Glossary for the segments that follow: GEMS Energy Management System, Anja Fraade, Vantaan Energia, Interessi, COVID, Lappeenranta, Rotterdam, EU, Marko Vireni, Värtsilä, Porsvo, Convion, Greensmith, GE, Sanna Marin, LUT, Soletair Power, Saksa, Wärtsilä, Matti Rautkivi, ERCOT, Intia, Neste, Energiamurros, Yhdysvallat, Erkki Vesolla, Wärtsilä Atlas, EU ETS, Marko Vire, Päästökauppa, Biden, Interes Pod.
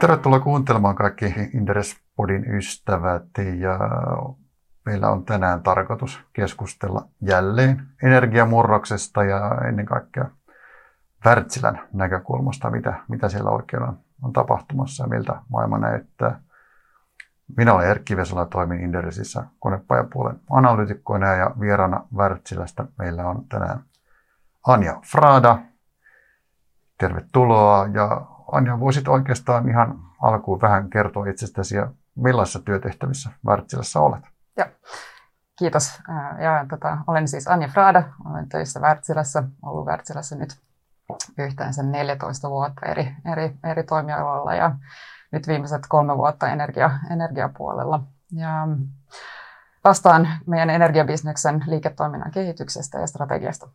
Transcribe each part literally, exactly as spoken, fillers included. Tervetuloa kuuntelemaan kaikki Interes Podin ystävät, ja meillä on tänään tarkoitus keskustella jälleen energiamurroksesta ja ennen kaikkea Wärtsilän näkökulmasta, mitä, mitä siellä oikein on, on tapahtumassa ja miltä maailma näyttää. Minä olen Erkki Vesolla, toimin Interessissä konepajapuolen analyytikkoina, ja vieraana Wärtsilästä meillä on tänään Anja Fraade. Tervetuloa, ja Anja, voisit oikeastaan ihan alkuun vähän kertoa itsestäsi ja millaisissa työtehtävissä Wärtsilässä olet? Joo, kiitos. Ja, tota, olen siis Anja Fraade, olen töissä Wärtsilässä, ollut Wärtsilässä nyt yhteensä neljätoista vuotta eri, eri, eri toimialoilla ja nyt viimeiset kolme vuotta energia, energiapuolella. Ja vastaan meidän energiabisneksen liiketoiminnan kehityksestä ja strategiasta.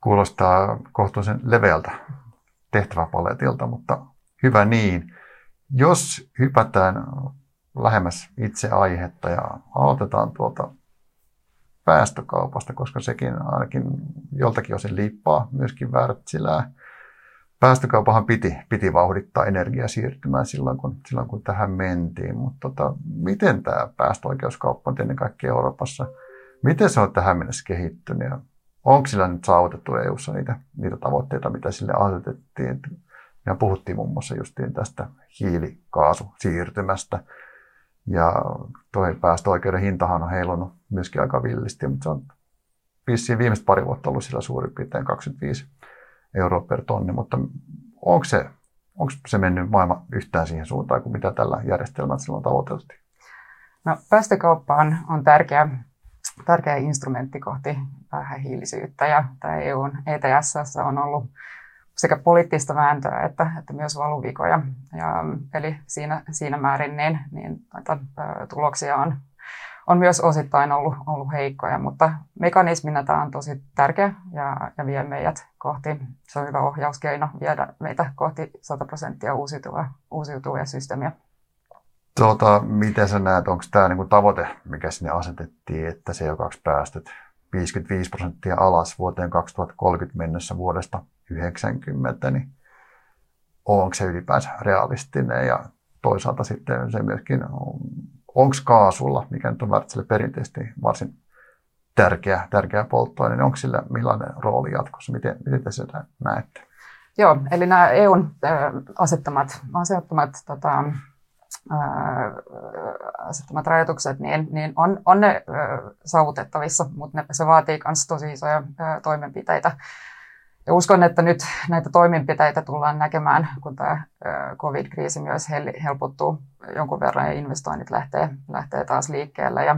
Kuulostaa kohtuullisen leveältä tehtäväpaletilta, mutta hyvä niin. Jos hypätään lähemmäs itse aihetta ja aloitetaan tuolta päästökaupasta, koska sekin ainakin joltakin osin liippaa myöskin Wärtsilää. Päästökaupahan piti, piti vauhdittaa energiasiirtymää silloin kun, silloin, kun tähän mentiin, mutta tota, miten tämä päästöoikeuskauppa ennen kaikkea Euroopassa, miten se on tähän mennessä kehittynyt? Onko sillä nyt saavutettu E U:ssa niitä, niitä tavoitteita, mitä sille asetettiin? Ja puhuttiin muun muassa justiin tästä hiilikaasusiirtymästä. Ja toi päästöoikeuden hintahan on heilunut myöskin aika villisti, mutta se on vissiin viimeiset pari vuotta ollut sillä suurin piirtein kaksikymmentäviisi euroa per tonni. Mutta onko se, onko se mennyt maailma yhtään siihen suuntaan kuin mitä tällä järjestelmällä silloin tavoiteltiin? No, päästökauppa on, on tärkeä. Tärkeä instrumentti kohti vähähiilisyyttä, ja tämä E U:n E T S S on ollut sekä poliittista vääntöä että, että myös valuvikoja. Ja, eli siinä, siinä määrin niin, niin, että tuloksia on, on myös osittain ollut, ollut heikkoja, mutta mekanismina tämä on tosi tärkeä ja, ja vie meidät kohti, se on hyvä ohjauskeino viedä meitä kohti sata prosenttia uusiutuvia, uusiutuvia systeemiä. Tuota, miten sä näet, onko tämä niinku tavoite, mikä sinne asetettiin, että C O kaksi -päästöt viisikymmentäviisi prosenttia alas vuoteen kaksituhattakolmekymmentä mennessä vuodesta yhdeksänkymmentä, niin onko se ylipäänsä realistinen? Ja toisaalta sitten se myöskin, onko kaasulla, mikä nyt on Wärtsilälle perinteisesti varsin tärkeä, tärkeä polttoaine, niin onko sillä millainen rooli jatkossa, miten, miten te sitä näette? Joo, eli nämä E U:n asettamat, asettamat tota, asettamat rajoitukset, niin, niin on, on ne saavutettavissa, mutta ne, se vaatii myös tosi isoja toimenpiteitä. Ja uskon, että nyt näitä toimenpiteitä tullaan näkemään, kun tämä COVID-kriisi myös helpottuu jonkun verran ja investoinnit lähtee, lähtee taas liikkeelle. Ja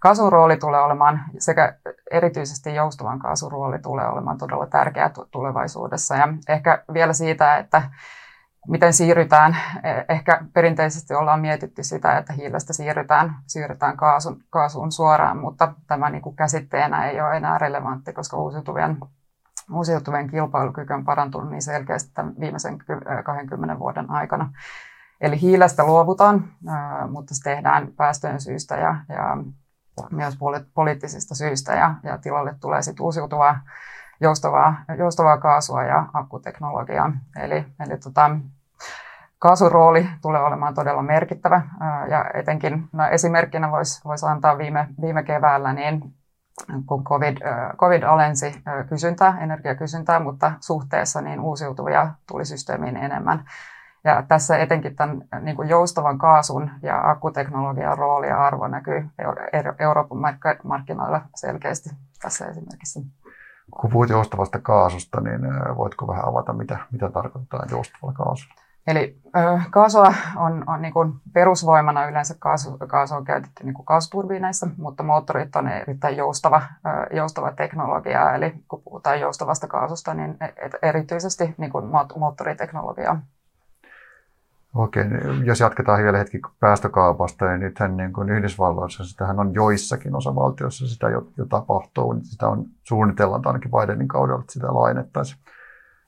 kaasun rooli tulee olemaan, sekä erityisesti joustavan kaasun rooli tulee olemaan todella tärkeä tulevaisuudessa. Ja ehkä vielä siitä, että miten siirrytään, ehkä perinteisesti ollaan mietitty sitä, että hiilestä siirrytään, siirrytään kaasun, kaasuun suoraan, mutta tämä niin kuin käsitteenä ei ole enää relevantti, koska uusiutuvien, uusiutuvien kilpailukyky on parantunut niin selkeästi tämän viimeisen kahdenkymmenen vuoden aikana. Eli hiilestä luovutaan, mutta se tehdään päästöjen syystä ja, ja myös poliittisista syistä, ja, ja tilalle tulee sitten uusiutuvaa. Joustavaa, joustavaa kaasua ja akkuteknologiaa. Eli, eli tota, kaasun rooli tulee olemaan todella merkittävä. Ja etenkin no esimerkkinä voisi vois antaa viime, viime keväällä, niin, kun COVID, COVID alensi kysyntää, energiakysyntää, mutta suhteessa niin uusiutuvia tuli systeemiin enemmän. Ja tässä etenkin tämän niin kuin joustavan kaasun ja akkuteknologian rooli ja arvo näkyy Euro- Euroopan markkinoilla selkeästi tässä esimerkissä. Kun puhut joustavasta kaasusta, niin voitko vähän avata, mitä, mitä tarkoittaa joustavalla kaasulla? Eli kaasua on, on niin kuin perusvoimana yleensä kaasu, kaasu on käytetty niin kuin kaasuturbiineissa, mutta moottorit on erittäin joustava, joustava teknologia. Eli kun puhutaan joustavasta kaasusta, niin erityisesti niin kuin moottoriteknologiaa. Okei, niin jos jatketaan vielä hetki päästökaupasta, niin nythän niin kuin Yhdysvalloissa, sitähän on joissakin osavaltioissa, sitä jo, jo tapahtuu, niin sitä on suunnitellaan ainakin Bidenin kaudella, että sitä laajennettaisiin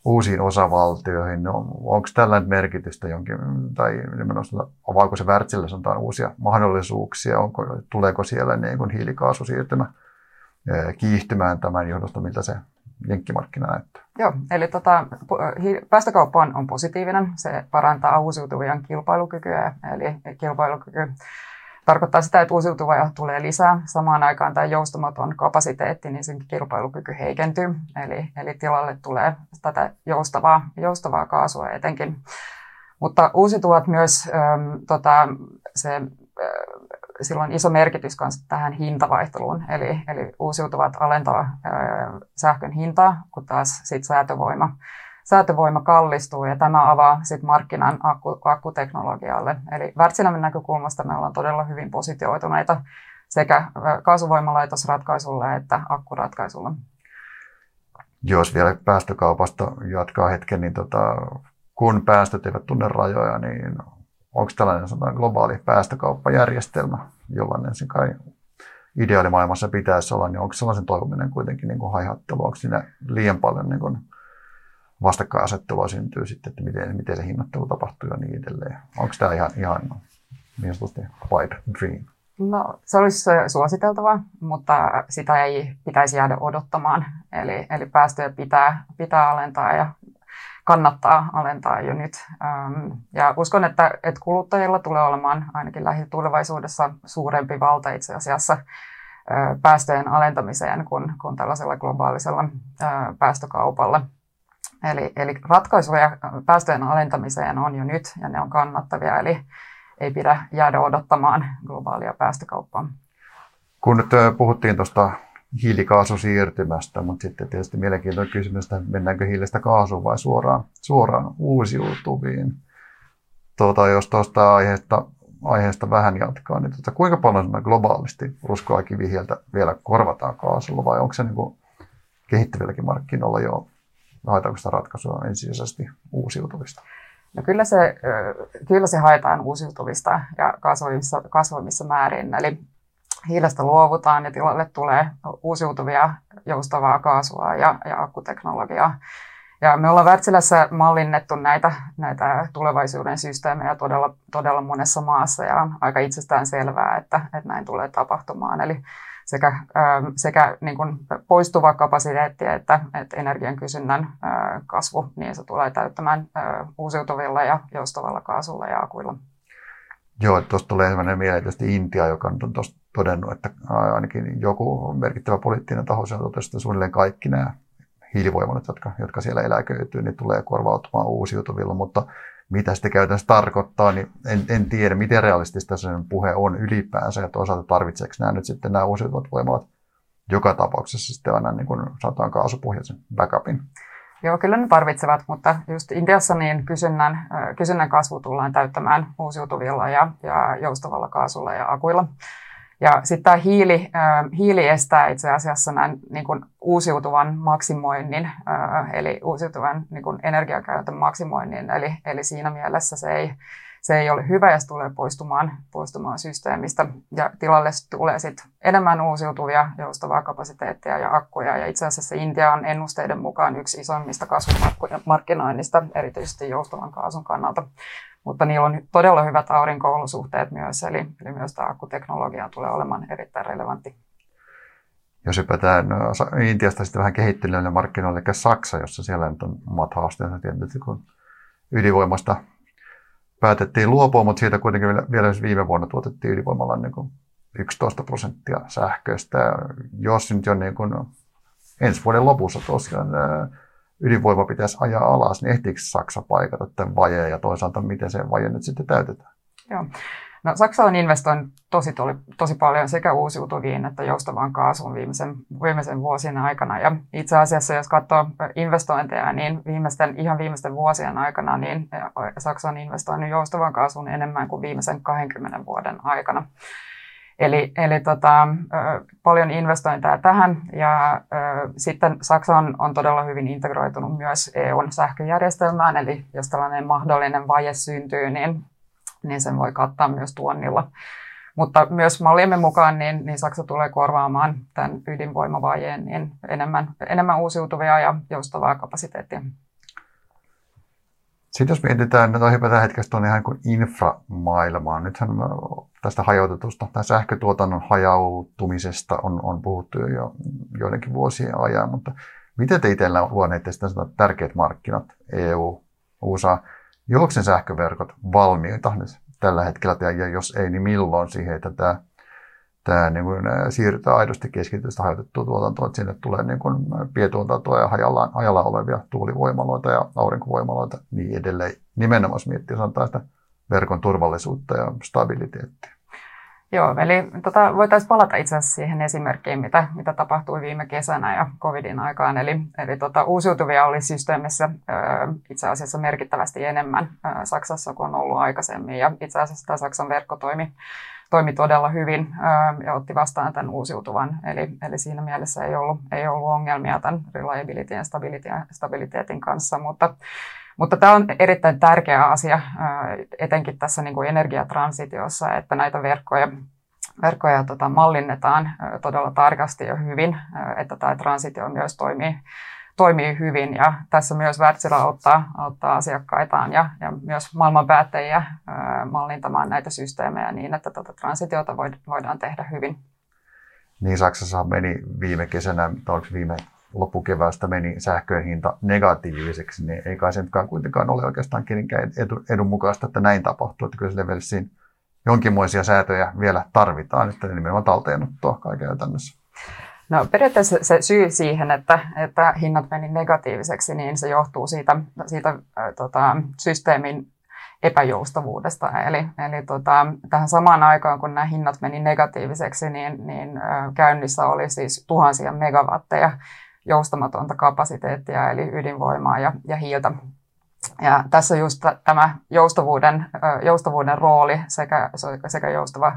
uusiin osavaltioihin. No, onko tällä nyt merkitystä jonkin, tai nimenomaan avaako se Wärtsilälle sanotaan uusia mahdollisuuksia, onko, tuleeko siellä niin kuin hiilikaasusiirtymä kiihtymään tämän johdosta, miltä se jenkkimarkkina näyttää. Joo, eli tota, päästökauppa on positiivinen. Se parantaa uusiutuvien kilpailukykyä, eli kilpailukyky tarkoittaa sitä, että uusiutuvia tulee lisää. Samaan aikaan tämä joustamaton kapasiteetti, niin sen kilpailukyky heikentyy. Eli, eli tilalle tulee tätä joustavaa, joustavaa kaasua etenkin. Mutta uusiutuvat myös, äm, tota, se, äh, sillä on iso merkitys myös tähän hintavaihteluun. Eli, eli uusiutuvat alentaa äh, sähkön hintaa, kun taas sit säätövoima. Säätövoima kallistuu ja tämä avaa sit markkinan akku, akkuteknologialle. Eli Wärtsilän näkökulmasta me ollaan todella hyvin positioituneita sekä kaasuvoimalaitosratkaisulla että akkuratkaisulla. Jos vielä päästökaupasta jatkaa hetken, niin tota, kun päästöt eivät tunne rajoja, niin onko tällainen sanotaan, globaali päästökauppajärjestelmä, jollainen se kai ideaalimaailmassa pitäisi olla, niin onko sellaisen toivominen kuitenkin niin kuin haihattelua? Onko siinä liian paljon niin kuin vastakkainasettelua syntyy sitten, että miten, miten se hinnoittelu tapahtuu ja niin edelleen. Onko tämä ihan, ihan niin sanotusti pipe dream? No, se olisi suositeltava, mutta sitä ei pitäisi jäädä odottamaan. Eli, eli päästöjä pitää, pitää alentaa ja kannattaa alentaa jo nyt. Ja uskon, että, että kuluttajilla tulee olemaan ainakin lähitulevaisuudessa suurempi valta itse asiassa päästöjen alentamiseen kuin, kuin tällaisella globaalisella päästökaupalla. Eli, eli ratkaisuja päästöjen alentamiseen on jo nyt ja ne on kannattavia, eli ei pidä jäädä odottamaan globaalia päästökauppaa. Kun nyt puhuttiin tuosta hiilikaasusiirtymästä, mutta sitten tietysti mielenkiintoinen kysymys, että mennäänkö hiilestä kaasuun vai suoraan, suoraan uusiutuviin. Tuota, jos tuosta aiheesta, aiheesta vähän jatkaa, niin tuota, kuinka paljon globaalisti ruskeaa kivihiiltä vielä korvataan kaasulla vai onko se niin kuin kehittyvilläkin markkinoilla jo? Haetaanko sitä ratkaisua ensisijaisesti uusiutuvista? No kyllä, se, kyllä se haetaan uusiutuvista ja kasvoimissa, kasvoimissa määrin. Eli hiilestä luovutaan ja tilalle tulee uusiutuvia joustavaa kaasua ja, ja akkuteknologiaa. Ja me ollaan Wärtsilässä mallinnettu näitä, näitä tulevaisuuden systeemejä todella, todella monessa maassa ja on aika itsestään selvää, että, että näin tulee tapahtumaan. Eli sekä, sekä niin kuin poistuva kapasiteetti että, että energian kysynnän kasvu, niin se tulee täyttämään uusiutuvilla ja joustavalla kaasulla ja akuilla. Joo, tuosta tulee sellainen mieleen tietysti Intia, joka on tuosta todennut, että ainakin joku merkittävä poliittinen taho sieltä totesi, että suunnilleen kaikki nämä hiilivoimalat, jotka, jotka siellä eläköityy, niin tulee korvautumaan uusiutuvilla, mutta mitä sitä käytännössä tarkoittaa, niin en, en tiedä, miten realistista sen puhe on ylipäänsä ja toisaalta tarvitseeko nämä nyt sitten nämä uusiutuvat voimalat joka tapauksessa sitten aina niin kuin sanotaan kaasupohjaisen backupin. Joo, kyllä ne tarvitsevat, mutta just Intiassa niin kysynnän, kysynnän kasvu tullaan täyttämään uusiutuvilla ja, ja joustavalla kaasulla ja akuilla. Ja sitten tämä hiili, hiili estää itse asiassa näin, niin kuin uusiutuvan maksimoinnin, eli uusiutuvan niin kuin energiakäytön maksimoinnin. Eli, eli siinä mielessä se ei, se ei ole hyvä, jos tulee poistumaan, poistumaan systeemistä. Ja tilalle tulee sitten enemmän uusiutuvia, joustavaa kapasiteettia ja akkuja. Ja itse asiassa Intia on ennusteiden mukaan yksi isoimmista kasvumarkkinoinnista, erityisesti joustavan kaasun kannalta. Mutta niillä on todella hyvät aurinko-olosuhteet myös, eli, eli myös tämä akkuteknologia tulee olemaan erittäin relevantti. Jos hypätään Intiasta sitten vähän kehittyneille markkinoille, eli Saksa, jossa siellä nyt on omat haasteensa tietysti, kun ydinvoimasta päätettiin luopua, mutta siitä kuitenkin vielä jos viime vuonna tuotettiin ydinvoimalla niin kuin yksitoista prosenttia sähköistä. Jos nyt jo niin kuin ensi vuoden lopussa tosiaan ydinvoima pitäisi ajaa alas, niin ehtiikö Saksa paikata tämän vajeen ja toisaalta miten se vaje nyt sitten täytetään? Joo. No, Saksa on investoinut tosi, tosi paljon sekä uusiutuviin että joustavaan kaasuun viimeisen, viimeisen vuosien aikana. Ja itse asiassa, jos katsoo investointeja, niin viimeisten, ihan viimeisten vuosien aikana niin Saksa on investoinut joustavaan kaasuun enemmän kuin viimeisen kahdenkymmenen vuoden aikana. Eli, eli tota, paljon investointeja tähän ja ä, sitten Saksa on, on todella hyvin integroitunut myös E U:n sähköjärjestelmään, eli jos tällainen mahdollinen vaje syntyy, niin, niin sen voi kattaa myös tuonnilla. Mutta myös malliemme mukaan niin, niin Saksa tulee korvaamaan tämän ydinvoimavajeen niin enemmän, enemmän uusiutuvia ja joustavaa kapasiteettia. Sitten jos mietitään, no hypätään hetkeksi tuonne ihan kuin inframaailmaan. Nythän tästä hajautetusta tai sähkötuotannon hajautumisesta on, on puhuttu jo joidenkin vuosien ajan, mutta Miten te itsellä luonneette sitä tärkeät markkinat, E U, U S A? Johonko sähköverkot valmiita tällä hetkellä, ja jos ei, niin milloin siihen, että tämä, tämä niin kuin siirrytään aidosti keskitystä hajotettua tuotantoa, että sinne tulee niin kuin pientuotantoa ja hajallaan, hajallaan olevia tuulivoimaloita ja aurinkovoimaloita niin edelleen. Nimenomaan miettii sanotaan sitä verkon turvallisuutta ja stabiliteettia. Joo, eli tota, voitaisiin palata itse asiassa siihen esimerkkiin, mitä, mitä tapahtui viime kesänä ja covidin aikaan. Eli, eli tota, uusiutuvia oli systeemissä ö, itse asiassa merkittävästi enemmän ö, Saksassa kuin on ollut aikaisemmin. Ja itse asiassa tämä Saksan verkko toimi, toimi todella hyvin ö, ja otti vastaan tämän uusiutuvan. Eli, eli siinä mielessä ei ollut, ei ollut ongelmia tämän reliability ja stabiliteetin kanssa, mutta... Mutta tämä on erittäin tärkeä asia, etenkin tässä niin kuin energiatransitiossa, että näitä verkkoja, verkkoja tota, mallinnetaan todella tarkasti ja hyvin, että tämä transitio myös toimii, toimii hyvin. Ja tässä myös Wärtsilä auttaa, auttaa asiakkaitaan ja, ja myös maailman päättäjiä mallintamaan näitä systeemejä niin, että tätä transitiota voidaan tehdä hyvin. Niin Saksassa meni viime kesänä, tai viime loppukeväästä meni sähkön hinta negatiiviseksi, niin ei kai se nytkään kuitenkaan ole oikeastaan kenenkään edun mukaista, että näin tapahtuu. Että kyllä sille vielä siinä jonkinmoisia säätöjä vielä tarvitaan, että nimenomaan talteenottoa kai käytännössä. No periaatteessa se syy siihen, että, että hinnat meni negatiiviseksi, niin se johtuu siitä, siitä äh, tota, systeemin epäjoustavuudesta. Eli, eli tota, tähän samaan aikaan, kun nämä hinnat meni negatiiviseksi, niin, niin äh, käynnissä oli siis tuhansia megawatteja joustamatonta kapasiteettia, eli ydinvoimaa ja, ja hiiltä. Ja tässä just tämä joustavuuden, joustavuuden rooli sekä, sekä joustava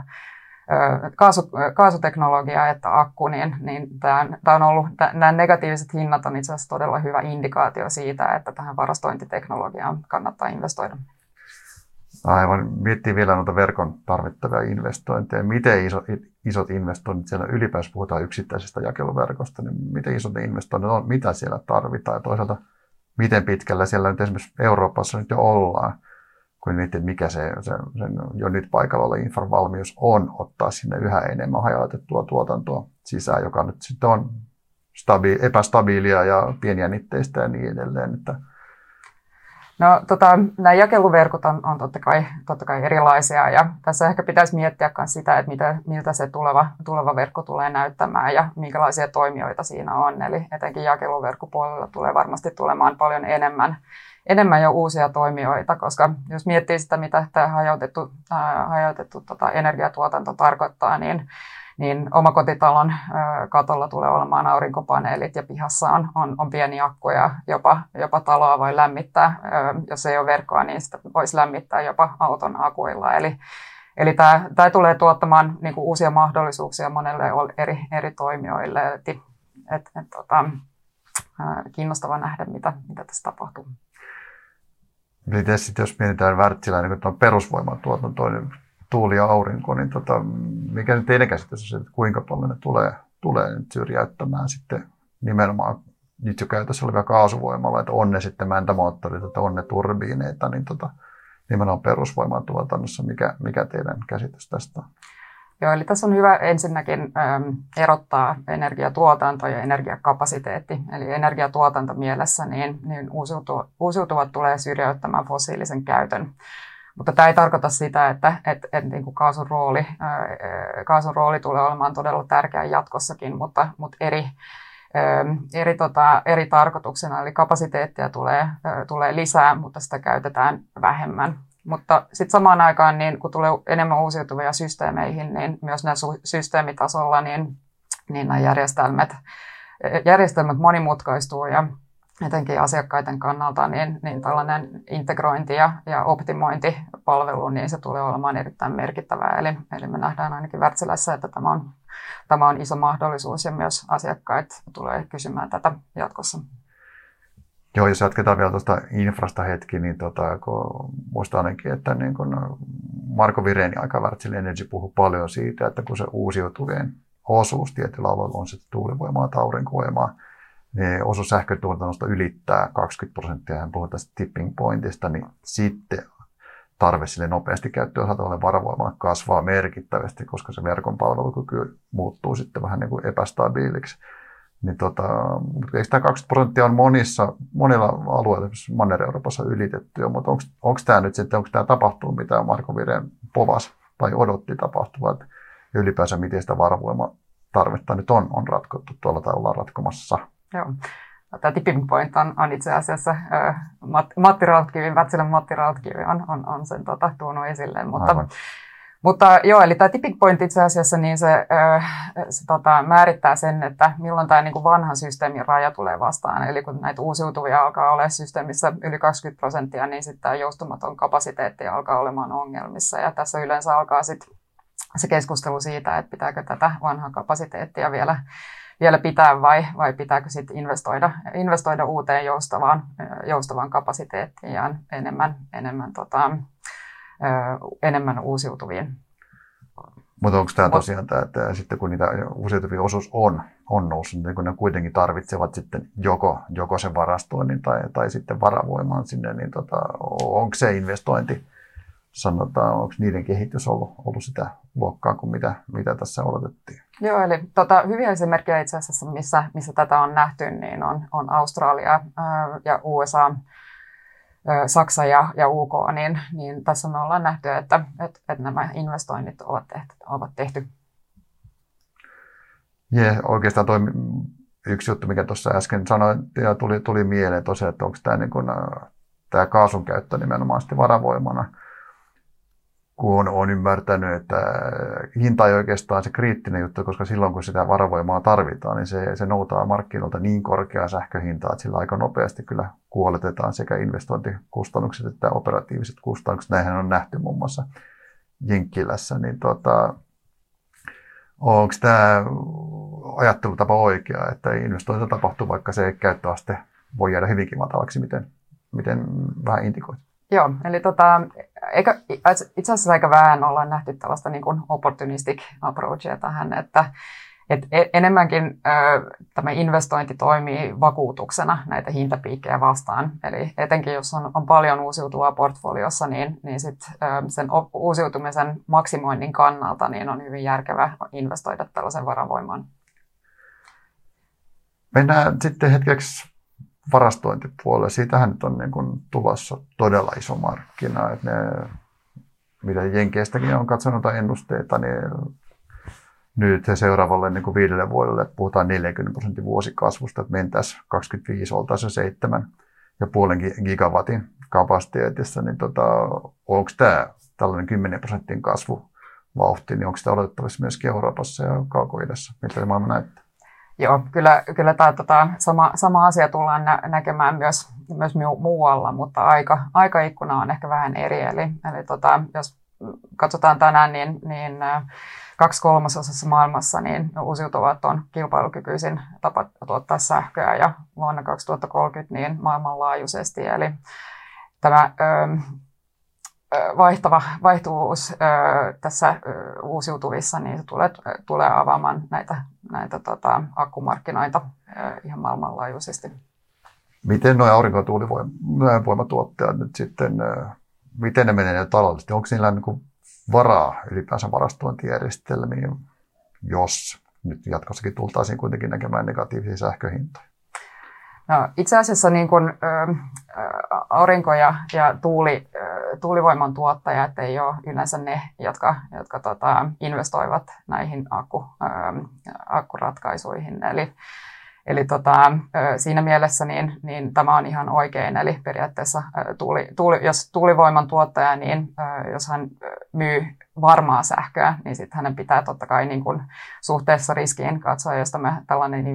kaasu, kaasuteknologia että akku, niin, niin tämän, tämän on ollut, nämä negatiiviset hinnat on itse asiassa todella hyvä indikaatio siitä, että tähän varastointiteknologiaan kannattaa investoida. Aivan. Miettii vielä noita verkon tarvittavia investointeja. Miten iso, isot investoinnit siellä ylipäänsä, puhutaan yksittäisestä jakeluverkosta, niin miten isot ne investoinnit on, mitä siellä tarvitaan? Ja toisaalta, miten pitkällä siellä nyt esimerkiksi Euroopassa nyt jo ollaan, kun miettii, mikä se, se sen jo nyt paikalla oleva infran valmius on ottaa sinne yhä enemmän hajautettua tuotantoa sisään, joka nyt sitten on stabi- epästabiilia ja pienjännitteistä ja niin edelleen. Että No, tota, nämä jakeluverkot on, on totta kai, totta kai erilaisia, ja tässä ehkä pitäisi miettiä myös sitä, että mitä, miltä se tuleva, tuleva verkko tulee näyttämään ja minkälaisia toimijoita siinä on. Eli etenkin jakeluverkkopuolella tulee varmasti tulemaan paljon enemmän, enemmän jo uusia toimijoita, koska jos miettii sitä, mitä tämä hajautettu, äh, hajautettu tota, energiatuotanto tarkoittaa, niin niin omakotitalon katolla tulee olemaan aurinkopaneelit ja pihassa on, on, on pieni akku ja jopa, jopa taloa voi lämmittää. Jos ei ole verkkoa, niin sitä voisi lämmittää jopa auton akuilla. Eli, eli tämä, tämä tulee tuottamaan niin kuin uusia mahdollisuuksia monelle eri, eri toimijoille. Et, et, et, tota, kiinnostava nähdä, mitä, mitä tässä tapahtuu. Eli tässä, jos mietitään Wärtsilää niin tuon perusvoimatuotantoon, niin tuuli ja aurinko, niin tota, mikä nyt teidän käsitys on, että kuinka paljon ne tulee, tulee nyt syrjäyttämään sitten nimenomaan nyt jo käytössä olevia kaasuvoimalla, että on ne sitten mäntämoottorit, että on ne turbiineita, niin tota, nimenomaan perusvoimatuotannossa, mikä, mikä teidän käsitys tästä on? Joo, eli tässä on hyvä ensinnäkin erottaa energiatuotanto ja energiakapasiteetti. Eli energiatuotanto mielessä, niin, niin uusiutuvat, uusiutuvat tulee syrjäyttämään fossiilisen käytön. Mutta tämä ei tarkoita sitä, että, että, että niin kuin kaasun, rooli, kaasun rooli tulee olemaan todella tärkeä jatkossakin, mutta, mutta eri, eri, tota, eri tarkoituksena, eli kapasiteettia tulee, tulee lisää, mutta sitä käytetään vähemmän. Mutta sitten samaan aikaan, niin kun tulee enemmän uusiutuvia systeemeihin, niin myös nämä systeemitasolla, niin, niin nämä järjestelmät, järjestelmät monimutkaistuu ja etenkin asiakkaiden kannalta, niin, niin tällainen integrointi ja, ja optimointipalvelu, niin se tulee olemaan erittäin merkittävää. Eli, eli me nähdään ainakin Wärtsilässä, että tämä on, tämä on iso mahdollisuus ja myös asiakkaat tulee kysymään tätä jatkossa. Joo, jos jatketaan vielä tuosta infrasta hetki, niin tota, kun muistan ainakin, että niin kun Marko Vireni aika Wärtsilä Energy puhui paljon siitä, että kun se uusiutuvien osuus tietyllä alueella on sitten tuulivoimaa tai aurinkovoimaa, niin osuus sähkötuotannosta ylittää kaksikymmentä prosenttia, hän puhuu tästä tipping pointista, niin sitten tarve sille nopeasti käyttöön saatavalle varavoimalle kasvaa merkittävästi, koska se verkon palvelukyky muuttuu sitten vähän niin kuin epästabiiliksi. Niin tota, eikö tämä kaksikymmentä prosenttia on monissa, monilla alueilla, Manner-Euroopassa ylitetty jo, mutta onko tämä nyt sitten, onko tämä tapahtunut, mitä Marko Vireen povasi tai odotti tapahtuvat, ja ylipäänsä miten sitä varavoimatarvetta nyt on, on ratkottu tuolla tai ollaan ratkomassa? Joo. Tämä tipping point on, on itse asiassa ää, Matti Rautkivi, Wärtsilän Matti Rautkivi on, on, on sen tota, tuonut esille, mutta... Aivan. Mutta joo, eli tämä tipping point itse asiassa, niin se, se tota, määrittää sen, että milloin tämä niin vanhan systeemin raja tulee vastaan. Eli kun näitä uusiutuvia alkaa olla systeemissä yli kaksikymmentä prosenttia, niin sitten tämä joustumaton kapasiteetti alkaa olemaan ongelmissa. Ja tässä yleensä alkaa sitten se keskustelu siitä, että pitääkö tätä vanhaa kapasiteettia vielä, vielä pitää vai, vai pitääkö sitten investoida, investoida uuteen joustavaan, joustavaan kapasiteettiin ja enemmän... enemmän tota, enemmän uusiutuviin. Mutta onko tämä tosiaan, että sitten kun niitä uusiutuvia osuus on, on noussut, niin kun ne kuitenkin tarvitsevat sitten joko, joko sen varastoinnin tai, tai sitten varavoimaan sinne, niin tota, onko se investointi, sanotaan, onko niiden kehitys ollut, ollut sitä luokkaa kuin mitä, mitä tässä odotettiin? Joo, eli tota, hyviä esimerkkejä itse asiassa, missä, missä tätä on nähty, niin on, on Australia ja U S A. Saksa ja, ja U K, niin, niin tässä me ollaan nähty, että, että, että nämä investoinnit ovat tehty. Ovat tehty. Yeah, oikeastaan toi yksi juttu, mikä tuossa äsken sanoin, ja tuli, tuli mieleen tosiaan, että onko tämä, niin kun, tämä kaasun käyttö nimenomaan sitten varavoimana, kun olen ymmärtänyt, että hinta ei oikeastaan se kriittinen juttu, koska silloin kun sitä varavoimaa tarvitaan, niin se, se noutaa markkinoilta niin korkeaa sähköhintaa, että sillä aika nopeasti kyllä kuoletetaan sekä investointikustannukset että operatiiviset kustannukset. Näinhän on nähty muun muassa Jenkkilässä. Niin tota, onko tämä ajattelutapa oikea, että investointi tapahtuu, vaikka se käyttöaste voi jäädä hyvinkin matalaksi, miten, miten vähän indikoit? Joo, eli tota, eikä, itse asiassa aika vähän ollaan nähty tällaista niin kuin opportunistic approachia tähän, että et enemmänkin ö, tämä investointi toimii vakuutuksena näitä hintapiikkejä vastaan. Eli etenkin jos on, on paljon uusiutuvaa portfoliossa, niin, niin sit, ö, sen uusiutumisen maksimoinnin kannalta niin on hyvin järkevää investoida tällaisen varavoimaan. Mennään sitten hetkeksi varastointipuolella. Siitähän nyt on niin kuin tulossa todella iso markkina. Että ne, mitä Jenkeistäkin on katsonut ennusteita, niin nyt seuraavalle niin kuin viidelle vuodelle puhutaan neljäkymmentä prosentin vuosikasvusta, että mentäisiin kaksikymmentäviisi, oltaisiin seitsemän ja puolen gigawatin kapasiteetissa. Niin tota, onko tämä tällainen kymmenen prosentin kasvuvauhti, niin onko sitä odotettavissa myöskin Euroopassa ja Kauko-idässä? Miltä se maailma näyttää? Joo, kyllä, kyllä tämä tota, sama, sama asia tullaan nä- näkemään myös, myös muualla, mutta aika, aikaikkuna on ehkä vähän eri. Eli, eli tota, jos katsotaan tänään, niin, niin kaksi kolmasosassa maailmassa niin uusiutuvat on kilpailukykyisin tapa tuottaa sähköä ja vuonna kaksituhattakolmekymmentä niin maailmanlaajuisesti. Eli tämä ö, vaihtava vaihtuvuus ö, tässä ö, uusiutuvissa niin se tulee, tulee avaamaan näitä näitä tota, akkumarkkinoita ihan maailmanlaajuisesti. Miten nuo aurinkotuulivoimatuottajat nyt sitten, miten ne menee taloudellisesti? Onko niillä niin varaa ylipäänsä varastointijärjestelmiin, jos nyt jatkossakin tultaisiin kuitenkin näkemään negatiivisia sähköhintoja? No, itse asiassa niin kun, ä, aurinko- ja, ja tuuli, ä, tuulivoiman tuottajat ei ole yleensä ne, jotka, jotka tota, investoivat näihin akku, ä, akkuratkaisuihin. Eli, eli tota, ä, siinä mielessä niin, niin tämä on ihan oikein. Eli periaatteessa ä, tuuli, tuuli, jos tuulivoiman tuottaja, niin ä, jos hän myy varmaa sähköä, niin sitten hänen pitää totta kai niin kun suhteessa riskiin katsoa, jos tämä tällainen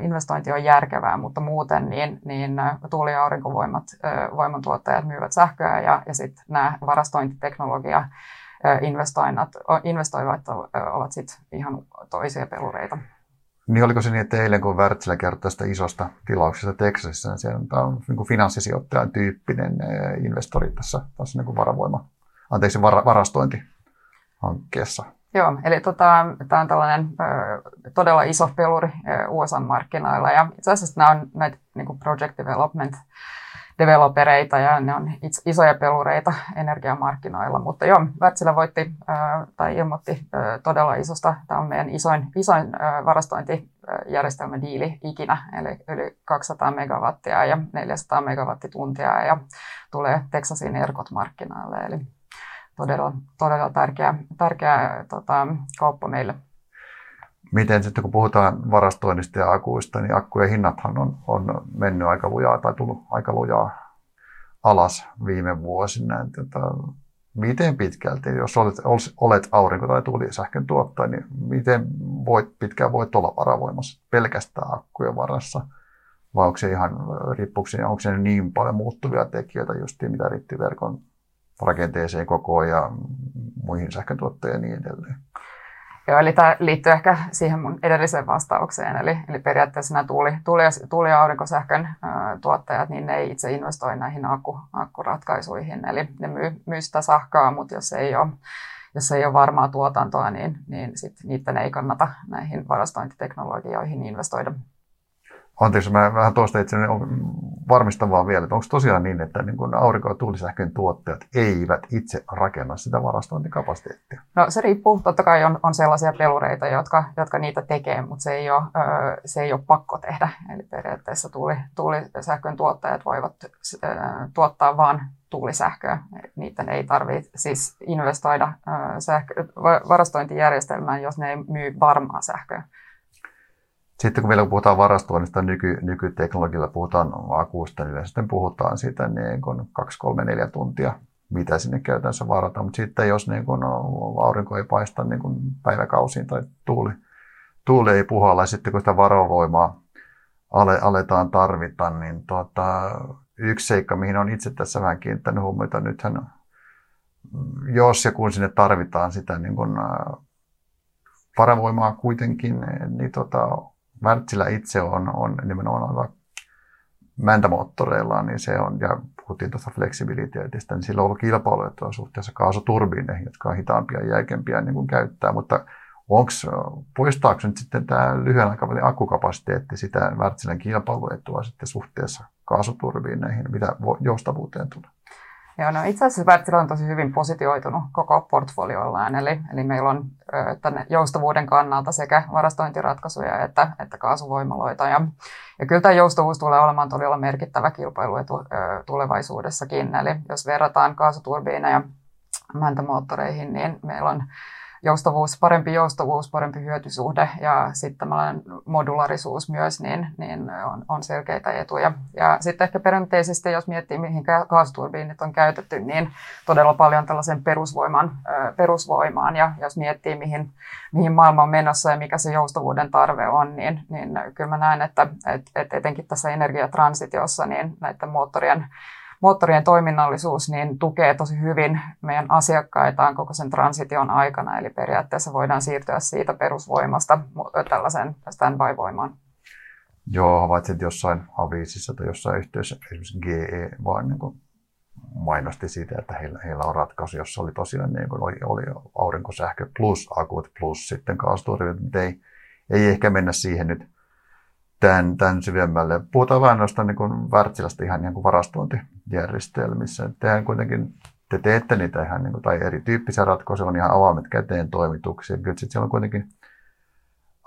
investointi on järkevää, mutta muuten niin, niin tuuli- ja aurinkovoimat, voimantuottajat myyvät sähköä ja, ja sitten nämä varastointiteknologia investoivat ovat sitten ihan toisia pelureita. Niin oliko se niin, että eilen kun Wärtsilä kertoi tästä isosta tilauksesta Texasissa, niin siellä on niin finanssisijoittajan tyyppinen investori tässä, tässä niin varavoima. Anteeksi, varastointihankkeessa. Joo, eli tota, tämä on tällainen ö, todella iso peluri U S A-markkinoilla. Ja itse asiassa nämä on näitä niin kuin project development developereita ja ne on isoja pelureita energiamarkkinoilla. Mutta joo, Wärtsilä voitti äh, tai ilmoitti äh, todella isosta, tämä on meidän isoin, isoin äh, varastointijärjestelmädiili ikinä, eli yli kaksisataa megawattia ja neljäsataa megawattituntia ja tulee Texasin ERCOT-markkinoille, eli todella, todella tärkeä, tärkeä tota, kauppa meille. Miten sitten kun puhutaan varastoinnista ja akuista, niin akkujen hinnathan on, on mennyt aika lujaa tai tullut aika lujaa alas viime vuosina. Että miten pitkälti, jos olet, olet aurinko- tai tuulisähkön tuottaja, niin miten voit, pitkään voit olla varavoimassa pelkästään akkujen varassa? Vai onko se ihan riippuksena, onko se niin paljon muuttuvia tekijöitä, just mitä riitti verkon rakenteeseen kokoon ja muihin sähköntuottajien ja niin edelleen? Joo, eli tämä liittyy ehkä siihen mun edelliseen vastaukseen, eli, eli periaatteessa nämä tuuli, tuuli, tuuli- ja aurinkosähkön ä, tuottajat, niin ne ei itse investoi näihin akku, akkuratkaisuihin, eli ne myy, myy sitä sahkaa, mutta jos ei ole, jos ei ole varmaa tuotantoa, niin, niin sitten niiden ei kannata näihin varastointiteknologioihin investoida. Anteeksi, mä vähän tuosta itse varmistan vaan vielä, että onko tosiaan niin, että niin aurinko- ja tuulisähkön tuottajat eivät itse rakenna sitä varastointikapasiteettia? No se riippuu. Totta kai on, on sellaisia pelureita, jotka, jotka niitä tekee, mutta se ei ole, se ei ole pakko tehdä. Eli periaatteessa tuuli, tuulisähkön tuottajat voivat tuottaa vain tuulisähköä. Niiden ei tarvitse siis investoida sähkö, varastointijärjestelmään, jos ne ei myy varmaa sähköä. Sitten kun vielä puhutaan varastoinnista nyky, nykyteknologialla, puhutaan akuista, niin sitten puhutaan siitä niin kaksi kolme neljä tuntia, mitä sinne käytännössä varataan. Mutta sitten jos niin kun aurinko ei paista niin kun päiväkausiin tai tuuli, tuuli ei puhalla, ja sitten kun sitä varavoimaa ale, aletaan tarvita, niin tuota, yksi seikka, mihin olen itse tässä vähän kiinnittänyt huomiota, nythän jos ja kun sinne tarvitaan sitä niin kun varavoimaa kuitenkin, niin tota, Wärtsilä itse on, on nimenomaan mäntämoottoreilla, niin se on, ja puhuttiin tuosta fleksibiliteetistä, niin sillä on ollut kilpailuetua suhteessa kaasuturbiineihin, jotka on hitaampia ja jäikempiä niin kuin käyttää, mutta onks, poistaako nyt sitten tämä lyhyen aikavälin akkukapasiteetti sitä Wärtsilän kilpailuetua sitten suhteessa kaasuturbiineihin, mitä joustavuuteen tulee? Joo, no itse asiassa Wärtsilä on tosi hyvin positioitunut koko portfoliollaan, eli, eli meillä on ö, tämän joustavuuden kannalta sekä varastointiratkaisuja että, että kaasuvoimaloita. Ja, ja kyllä tämä joustavuus tulee olemaan todella merkittävä kilpailuetu ö, tulevaisuudessakin, eli jos verrataan kaasuturbiineja mäntämoottoreihin, niin meillä on joustavuus, parempi joustavuus, parempi hyötysuhde ja sitten tämmöinen modularisuus myös, niin, niin on, on selkeitä etuja. Ja sitten ehkä perinteisesti, jos miettii mihin kaasuturbiinit on käytetty, niin todella paljon tällaisen perusvoiman, perusvoimaan. Ja jos miettii mihin, mihin maailma on menossa ja mikä se joustavuuden tarve on, niin, niin kyllä mä näen, että et, et etenkin tässä energiatransitiossa niin näiden moottorien Moottorien toiminnallisuus niin tukee tosi hyvin meidän asiakkaitaan koko sen transition aikana, eli periaatteessa voidaan siirtyä siitä perusvoimasta tällaiseen standby-voimaan. Joo, havaitsin jossain aviisissa tai jossain yhteydessä, esimerkiksi G E vaan niin mainosti siitä, että heillä, heillä on ratkaisu, jossa oli tosiaan niin oli, oli aurinkosähkö plus akut plus sitten kaasuturbiinit, mutta ei, ei ehkä mennä siihen nyt Tämän, tämän syvemmälle. Puhutaan vähän noista niin Wärtsilästä ihan niin kuin varastointijärjestelmissä. Tehän kuitenkin, te teette niitä ihan niin kuin, tai erityyppisiä ratkaisuja, on ihan avaimet käteen toimituksia. Kyllä sitten siellä on kuitenkin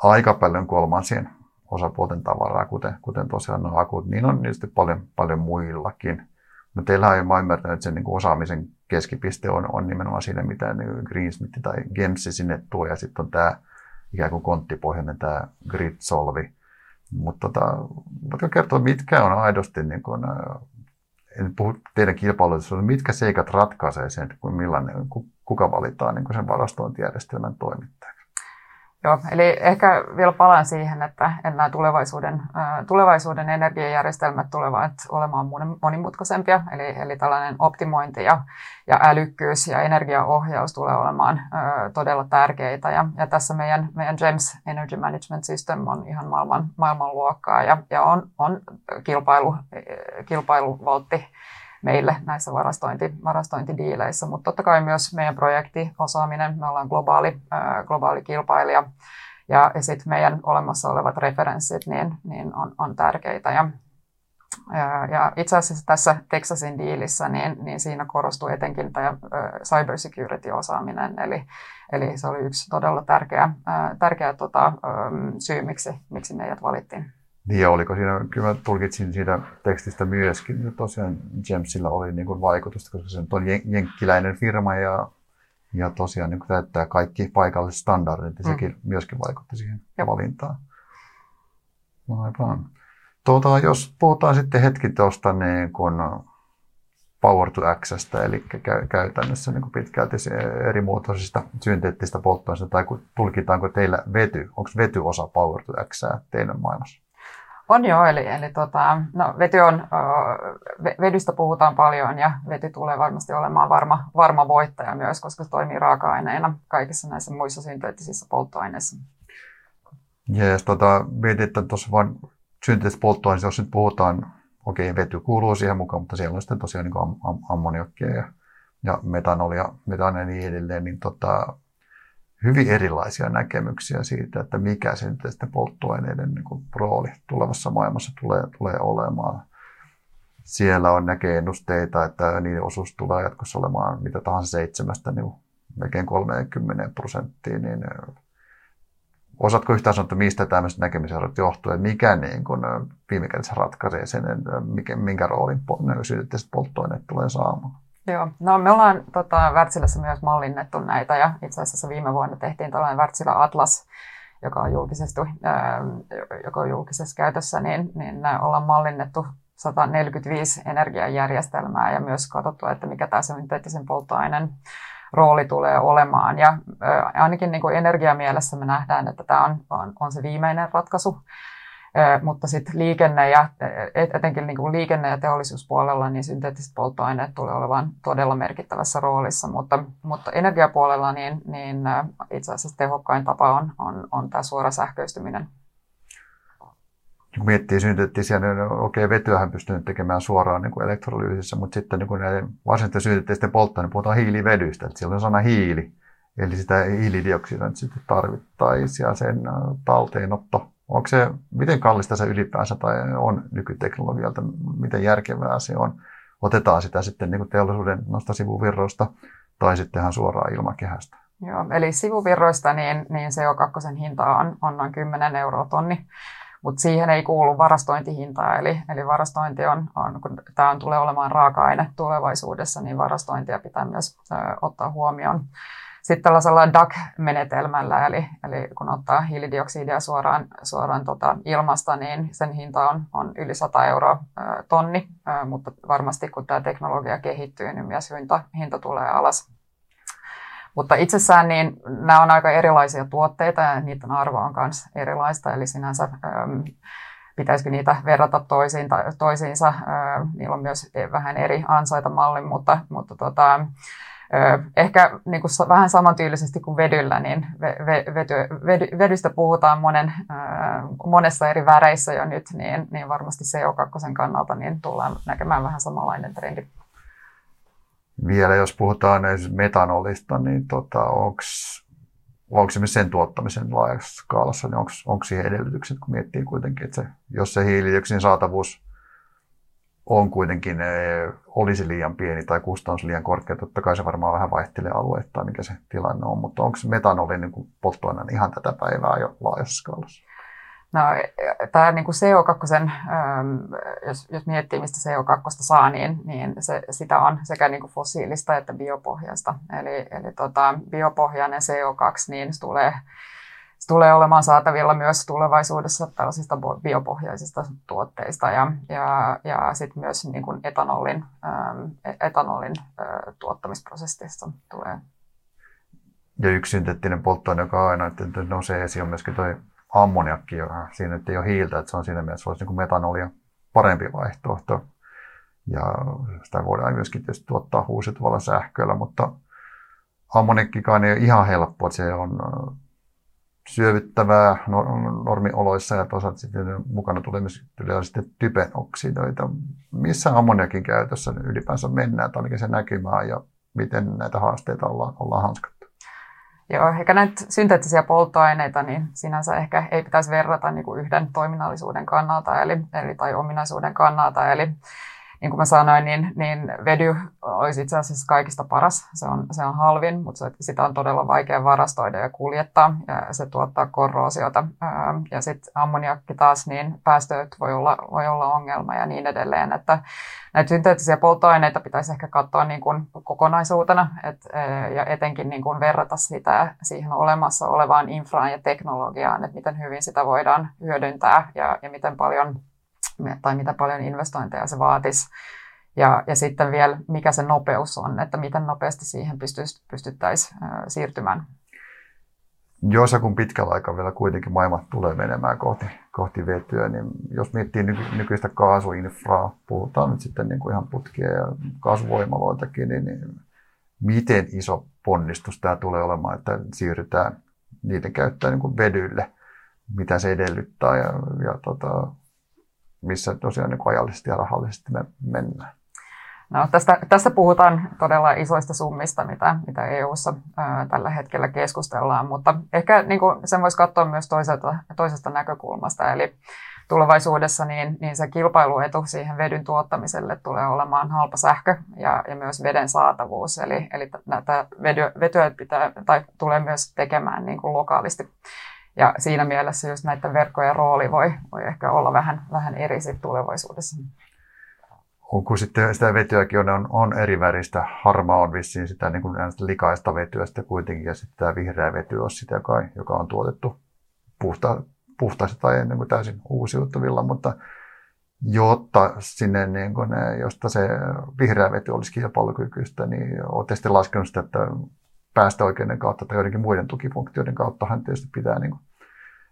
aika paljon kolmansien osapuolten tavaraa, kuten, kuten tosiaan nuo akut, niin on niistä paljon, paljon muillakin. Mutta teillähän on ymmärtänyt, että sen niin kuin osaamisen keskipiste on, on nimenomaan siinä, mitä niin Greensmith tai G E M S sinne tuo, ja sitten on tämä ikään kuin konttipohjainen tämä grid-solvi. Mutta tota, voitko kertoa, mitkä on aidosti, niin kun, en puhu teidän kilpailutuksesta, mitkä seikat ratkaisee sen, kun millainen, kuka valitaan niin kun sen varastointijärjestelmän toimittajaksi? Joo, eli ehkä vielä palaan siihen, että nämä tulevaisuuden, tulevaisuuden energiajärjestelmät tulevat olemaan monimutkaisempia, eli, eli tällainen optimointi ja, ja älykkyys ja energiaohjaus tulee olemaan ö, todella tärkeitä. Ja, ja tässä meidän, meidän G E M S Energy Management System on ihan maailman, maailmanluokkaa ja, ja on, on kilpailu, kilpailuvaltti meille näissä varastointi, varastointidiileissä, mutta totta kai myös meidän projektiosaaminen, me ollaan globaali, ää, globaali kilpailija ja, ja sitten meidän olemassa olevat referenssit niin, niin on, on tärkeitä. Ja, Ja itse asiassa tässä Texasin diilissä niin, niin siinä korostui etenkin tämä cyber security-osaaminen, eli, eli se oli yksi todella tärkeä, tärkeä tota, syy, miksi, miksi meidät valittiin. Niin ja oliko siinä, kyllä mä tulkitsin siitä tekstistä myöskin, että tosiaan GEMSillä oli niin kuin vaikutusta, koska se on jenkkiläinen firma ja, ja tosiaan niin kuin täyttää kaikki paikalliset standardit, ja mm. sekin myöskin vaikutti siihen Jop. valintaan. Aivan. Tuota, jos puhutaan sitten hetki tuosta niin kuin Power to X:stä, eli käytännössä niin kuin pitkälti eri muotoisista synteettistä polttoaineista, tai tulkitaanko teillä vety, onko vety osa Power to X:ää teidän maailmassa? On joo, eli, eli tota, no, vety on, vedystä puhutaan paljon ja vety tulee varmasti olemaan varma, varma voittaja myös, koska se toimii raaka-aineena kaikissa näissä muissa synteettisissä polttoaineissa. Ja jos tota, mietitään tuossa vain synteettisessä polttoaineessa, jos nyt puhutaan, okei okay, vety kuuluu siihen mukaan, mutta siellä on sitten tosiaan niin am, am, ammoniakkia ja, ja metanolia, metania ja niin edelleen, niin tota, hyvin erilaisia näkemyksiä siitä, että mikä synteettisten polttoaineiden niin kuin rooli tulevassa maailmassa tulee, tulee olemaan. Siellä on näkee ennusteita, että niiden osuus tulee jatkossa olemaan mitä tahansa seitsemästä, niin melkein kolmekymmentä prosenttia. Niin osaatko yhtään sanoa, että mistä tämmöiset näkemiserot johtuu, että mikä niin kuin viime kädessä ratkaisee sen, mikä, minkä roolin synteettiset polttoaineet tulee saamaan? Joo, no me ollaan tota, Wärtsilässä myös mallinnettu näitä ja itse asiassa viime vuonna tehtiin tällainen Wärtsilä Atlas, joka on julkisesti, ää, joka on julkisessa käytössä, niin, niin ollaan mallinnettu sata neljäkymmentäviisi energiajärjestelmää ja myös katsottu, että mikä tämä synteettisen polttoaineen rooli tulee olemaan. Ja ää, ainakin niin kuin energiamielessä me nähdään, että tämä on, on, on se viimeinen ratkaisu. Mutta sitten liikenne ja, etenkin niin kuin liikenne- ja teollisuuspuolella niin synteettiset polttoaineet tulee olemaan todella merkittävässä roolissa. Mutta, mutta energiapuolella niin, niin itse asiassa tehokkain tapa on, on, on tämä suora sähköistyminen. Kun miettii synteettisiä, niin okei, okay, vetyähän pystyy tekemään suoraan niin elektrolyysissä, mutta sitten niin näiden varsinaisten synteettisten polttoaineiden puhutaan hiilivedystä, että siellä on sana hiili. Eli sitä hiilidioksidia nyt sitten tarvittaisiin ja sen talteenotto. Onko se, miten kallista se ylipäänsä tai on nykyteknologialta, miten järkevää se on? Otetaan sitä sitten niin kuin teollisuuden noista sivuvirroista tai sittenhän suoraan ilmakehästä. Joo, eli sivuvirroista niin, niin C O kaksi hinta on, on noin kymmenen euroa tonni, mutta siihen ei kuulu varastointihintaa. Eli, eli varastointi on, on kun tämä on, tulee olemaan raaka-aine tulevaisuudessa, niin varastointia pitää myös ö, ottaa huomioon. Sitten tällaisella D A C-menetelmällä, eli, eli kun ottaa hiilidioksidia suoraan, suoraan tota ilmasta, niin sen hinta on, on yli sata euroa ä, tonni, ä, mutta varmasti kun tämä teknologia kehittyy, niin myös hinta, hinta tulee alas. Mutta itsessään niin nämä on aika erilaisia tuotteita ja niiden arvo on myös erilaista, eli sinänsä äm, pitäisikö niitä verrata toisiin, tai, toisiinsa. Ä, niillä on myös vähän eri ansaitamalli, mutta, mutta tota, ehkä niin kuin vähän samantyylisesti kuin vedyllä, niin vety, vedy, vedystä puhutaan monen, monessa eri väreissä jo nyt, niin, niin varmasti C O kaksi kannalta niin tullaan näkemään vähän samanlainen trendi. Vielä jos puhutaan metanolista, niin tota, onko se sen tuottamisen laajassa skaalassa, niin onko siihen edellytykset, kun miettii kuitenkin, että se, jos se hiilidioksidin saatavuus on kuitenkin, olisi liian pieni tai kustannus liian korkea. Totta kai se varmaan vähän vaihtelee alueittain, mikä se tilanne on, mutta onko metanoli niin kuin polttoaineen ihan tätä päivää jo laajassa skaalassa? No, tämä niin kuin C O kaksi, jos, jos miettii, mistä C O kaksi saa, niin, niin se, sitä on sekä niin kuin fossiilista että biopohjaista. Eli, eli tota, biopohjainen C O kaksi niin se tulee... Se tulee olemaan saatavilla myös tulevaisuudessa tällaisista biopohjaisista tuotteista ja, ja, ja sitten myös niin kuin etanolin, etanolin tuottamisprosessista tulee. Ja yksi synteettinen polttoaine, joka aina nousee esiin, on myöskin tuo ammoniakki, joka siinä nyt ei ole hiiltä, että se on siinä mielessä olisi niin kuin metanolia parempi vaihtoehto. Ja sitä voidaan myöskin tietysti tuottaa uusiutuvalla sähköllä, mutta ammoniakkikaan ei ole ihan helppoa, se on syövyttävää normioloissa ja toisaalta sitten mukana tulee myös sitten typen oksidoita. Missä ammoniakin käytössä ylipäänsä mennään, tai mikä se näkymää ja miten näitä haasteita ollaan, ollaan hanskattu? Joo, eikä näitä synteettisiä polttoaineita, niin sinänsä ehkä ei pitäisi verrata niin kuin yhden toiminnallisuuden kannalta eli, eli, tai ominaisuuden kannalta. Eli niin kuin mä sanoin, niin, niin vedy olisi itse asiassa kaikista paras. Se on, se on halvin, mutta se, sitä on todella vaikea varastoida ja kuljettaa. Ja se tuottaa korroosiota. Ja sitten ammoniakki taas, niin päästöt voi olla, voi olla ongelma ja niin edelleen. Että näitä synteettisiä polttoaineita pitäisi ehkä katsoa niin kuin kokonaisuutena. Et, ja etenkin niin kuin verrata sitä siihen olemassa olevaan infraan ja teknologiaan. Että miten hyvin sitä voidaan hyödyntää ja, ja miten paljon... tai mitä paljon investointeja se vaatisi. Ja, ja sitten vielä, mikä se nopeus on, että miten nopeasti siihen pystyisi, pystyttäisiin siirtymään. Jos ja kun pitkällä aikavälillä kuitenkin maailma tulee menemään kohti, kohti vetyä, niin jos miettii nyky- nykyistä kaasuinfraa, puhutaan nyt sitten niin kuin ihan putkia ja kaasuvoimaloitakin, niin, niin miten iso ponnistus tämä tulee olemaan, että siirrytään niiden käyttöön niin kuin vedylle, mitä se edellyttää ja, ja tota, missä tosiaan niin ajallisesti ja rahallisesti me mennään? No, tästä, tästä puhutaan todella isoista summista, mitä, mitä E U:ssa ää, tällä hetkellä keskustellaan, mutta ehkä niin kuin, sen voisi katsoa myös toisesta, toisesta näkökulmasta. Eli tulevaisuudessa niin, niin se kilpailuetu siihen vedyn tuottamiselle tulee olemaan halpa sähkö ja, ja myös veden saatavuus. Eli, eli näitä vedyä, vetyä pitää, tai tulee myös tekemään niin kuin lokaalisti. Ja siinä mielessä just näiden verkkojen rooli voi, voi ehkä olla vähän, vähän eri sit tulevaisuudessa. Kun sitten sitä vetyäkin on, on eri väristä. Harmaa on vissiin sitä niin kuin likaista vetyä sitten kuitenkin, ja sitten tämä vihreä vety on sitä, joka, joka on tuotettu puhta, puhtaasti tai niin kuin täysin uusiutuvilla. Mutta jotta sinne, niin kuin, josta se vihreä vety olisi kilpailukykyistä, niin olette sitten laskenut sitä, että päästöoikeuden kautta tai joidenkin muiden tukifunktioiden kauttahan tietysti pitää niin kuin,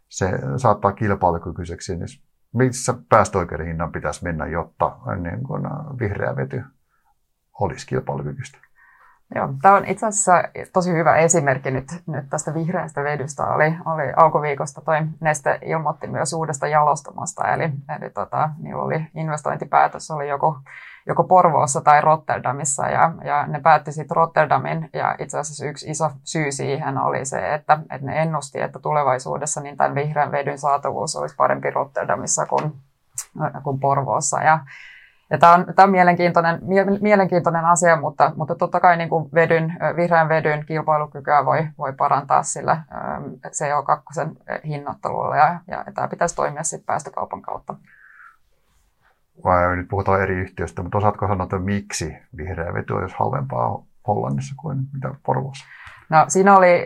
se saattaa kilpailukykyiseksi, niin missä päästöoikeuden hinnan pitäisi mennä, jotta niin kuin, vihreä vety olisi kilpailukykyistä? Joo, tämä on itse asiassa tosi hyvä esimerkki nyt, nyt tästä vihreästä vedystä. Oli, oli alkuviikosta toi Neste ilmoitti myös uudesta jalostamasta, eli, eli tota, niillä oli investointipäätös oli joko, joko Porvoossa tai Rotterdamissa, ja, ja ne päätti sitten Rotterdamin, ja itse asiassa yksi iso syy siihen oli se, että, että ne ennusti, että tulevaisuudessa niin tämän vihreän vedyn saatavuus olisi parempi Rotterdamissa kuin, kuin Porvoossa, ja Ja tämä on, tämä on mielenkiintoinen, mielenkiintoinen asia, mutta, mutta totta kai niin kuin vedyn, vihreän vedyn kilpailukykyä voi, voi parantaa sillä C O kaksi hinnoittelulla, ja, ja tämä pitäisi toimia sitten päästökaupan kautta. Vai, nyt puhutaan eri yhtiöistä, mutta osaatko sanoa, että miksi vihreä vety on jos halvempaa Hollannissa kuin mitä Porvoossa? No, siinä oli,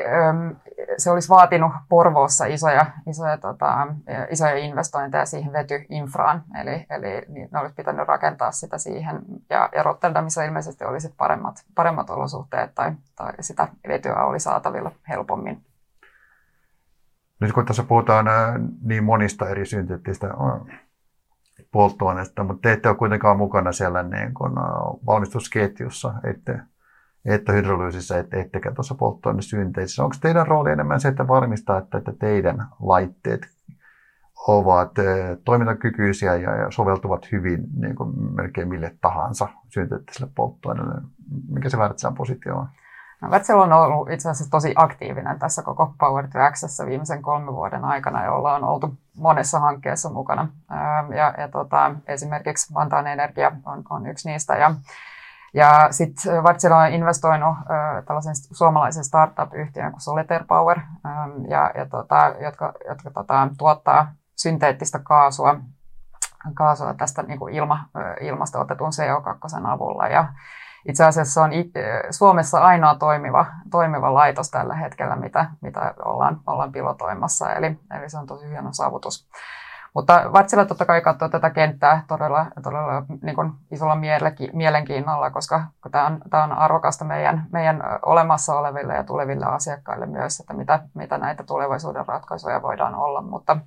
se olisi vaatinut Porvoossa isoja, isoja, tota, isoja investointeja siihen vetyinfraan, eli, eli ne olisi pitänyt rakentaa sitä siihen, ja, ja Rotterdamissa ilmeisesti oli sit paremmat, paremmat olosuhteet, tai, tai sitä vetyä oli saatavilla helpommin. Nyt kun tässä puhutaan niin monista eri synteettistä polttoaineista, mutta te ette ole kuitenkaan mukana siellä niin kuin valmistusketjussa, ette että hydrolyysissä, et, ettekä tuossa polttoainesynteisissä. Onko teidän rooli enemmän se, että varmistaa, että, että teidän laitteet ovat toimintakykyisiä ja, ja soveltuvat hyvin niin kuin melkein mille tahansa synteettiselle polttoaineelle? Mikä se Wärtsilän positio on? No, Wärtsilä on ollut itse asiassa tosi aktiivinen tässä koko Power to X:ssä viimeisen kolmen vuoden aikana, jolla on oltu monessa hankkeessa mukana. Ja, ja tota, esimerkiksi Vantaan Energia on, on yksi niistä. Ja Ja sitten Wärtsilä on investoinut äh, tällaisen suomalaisen startup-yhtiön kuin Soletair Power, ähm, ja, ja tota, jotka, jotka tota, tuottaa synteettistä kaasua, kaasua tästä niin kuin ilma, äh, ilmasta otetun C O kaksi avulla. Ja itse asiassa on it, äh, Suomessa ainoa toimiva, toimiva laitos tällä hetkellä, mitä, mitä ollaan, ollaan pilotoimassa, eli, eli se on tosi hieno saavutus. Mutta Wärtsilä totta kai katsoo tätä kenttää todella, todella niin kuin isolla mielenkiinnolla, koska tämä on, tämä on arvokasta meidän, meidän olemassa oleville ja tuleville asiakkaille myös, että mitä, mitä näitä tulevaisuuden ratkaisuja voidaan olla. Mutta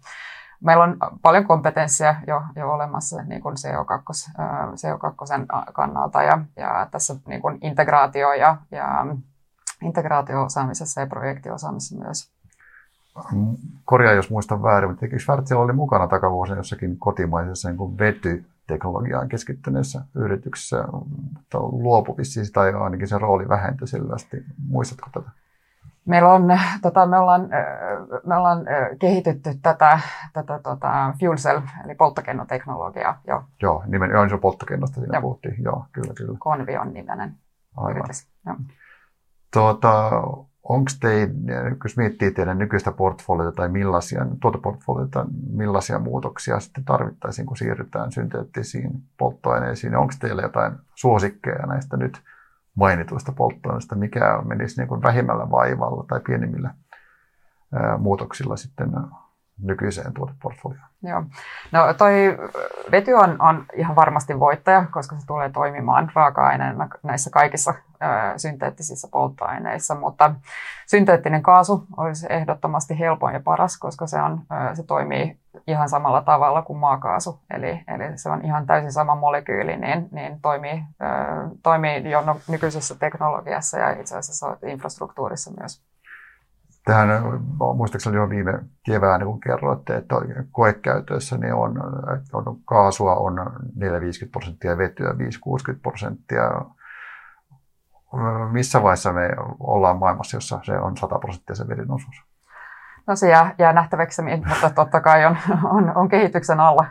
meillä on paljon kompetenssia jo, jo olemassa niin kuin C O kaksi kannalta, ja, ja tässä niin kuin integraatio- ja, ja integraatio-osaamisessa ja projektiosaamisessa myös. Korjaa, jos muistan väärin, mutta eikö Wärtsilä oli mukana takavuosina jossakin kotimaisessa niin vetyteknologiaan keskittyneessä yrityksessä, mutta luopui vissiin sitä, tai ainakin sen rooli vähentyi selvästi. Muistatko tätä? Meillä on, tota, me ollaan, me ollaan kehitetty tätä, tätä tota, fuel cell, eli polttokennoteknologiaa. Jo. Joo, nimen, joo, se on polttokennosta siinä puhuttiin. Joo, kyllä, kyllä. Convion nimenen yritys. Tuota, onko teidän, jos miettii teidän nykyistä portfoliota tai millaisia, tuoteportfoliota, millaisia muutoksia sitten tarvittaisiin, kun siirrytään synteettisiin polttoaineisiin? Onko teillä jotain suosikkeja näistä nyt mainituista polttoaineista, mikä menisi niin kuin vähimmällä vaivalla tai pienimmillä ää, muutoksilla sitten nykyiseen tuoteportfolioon? Joo. No toi vety on, on ihan varmasti voittaja, koska se tulee toimimaan raaka-aineena näissä kaikissa ö, synteettisissä polttoaineissa, mutta synteettinen kaasu olisi ehdottomasti helpoin ja paras, koska se, on, ö, se toimii ihan samalla tavalla kuin maakaasu. Eli, eli se on ihan täysin sama molekyyli, niin, niin toimii, ö, toimii jo nykyisessä teknologiassa ja itse asiassa infrastruktuurissa myös. Tähän muistaakseni jo viime keväänä, kun kerroitte, että koekäytössä niin on, on, kaasua on neljäkymmentä viisikymmentä prosenttia ja vetyä viisikymmentä kuusikymmentä prosenttia. Missä vaiheessa me ollaan maailmassa, jossa se on sata prosenttia se vedyn osuus? No se jää, jää nähtäväksi, mutta totta kai on, on, on kehityksen alla.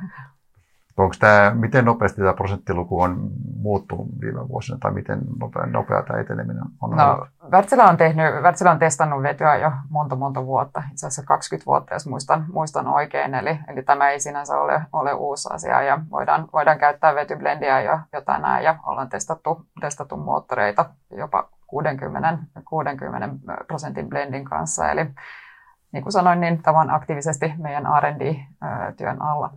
Onko tämä, miten nopeasti tämä prosenttiluku on muuttunut viime vuosina, tai miten nopea, nopea tämä eteneminen on? No, Wärtsilä on, tehnyt, Wärtsilä on testannut vetyä jo monta monta vuotta, itse asiassa kaksikymmentä vuotta, jos muistan, muistan oikein, eli, eli tämä ei sinänsä ole, ole uusi asia, ja voidaan, voidaan käyttää vetyblendiä jo, jo tänään, ja ollaan testattu, testattu moottoreita jopa kuusikymmentä prosentin blendin kanssa, eli niin kuin sanoin, niin tämä on aktiivisesti meidän R and D-työn alla.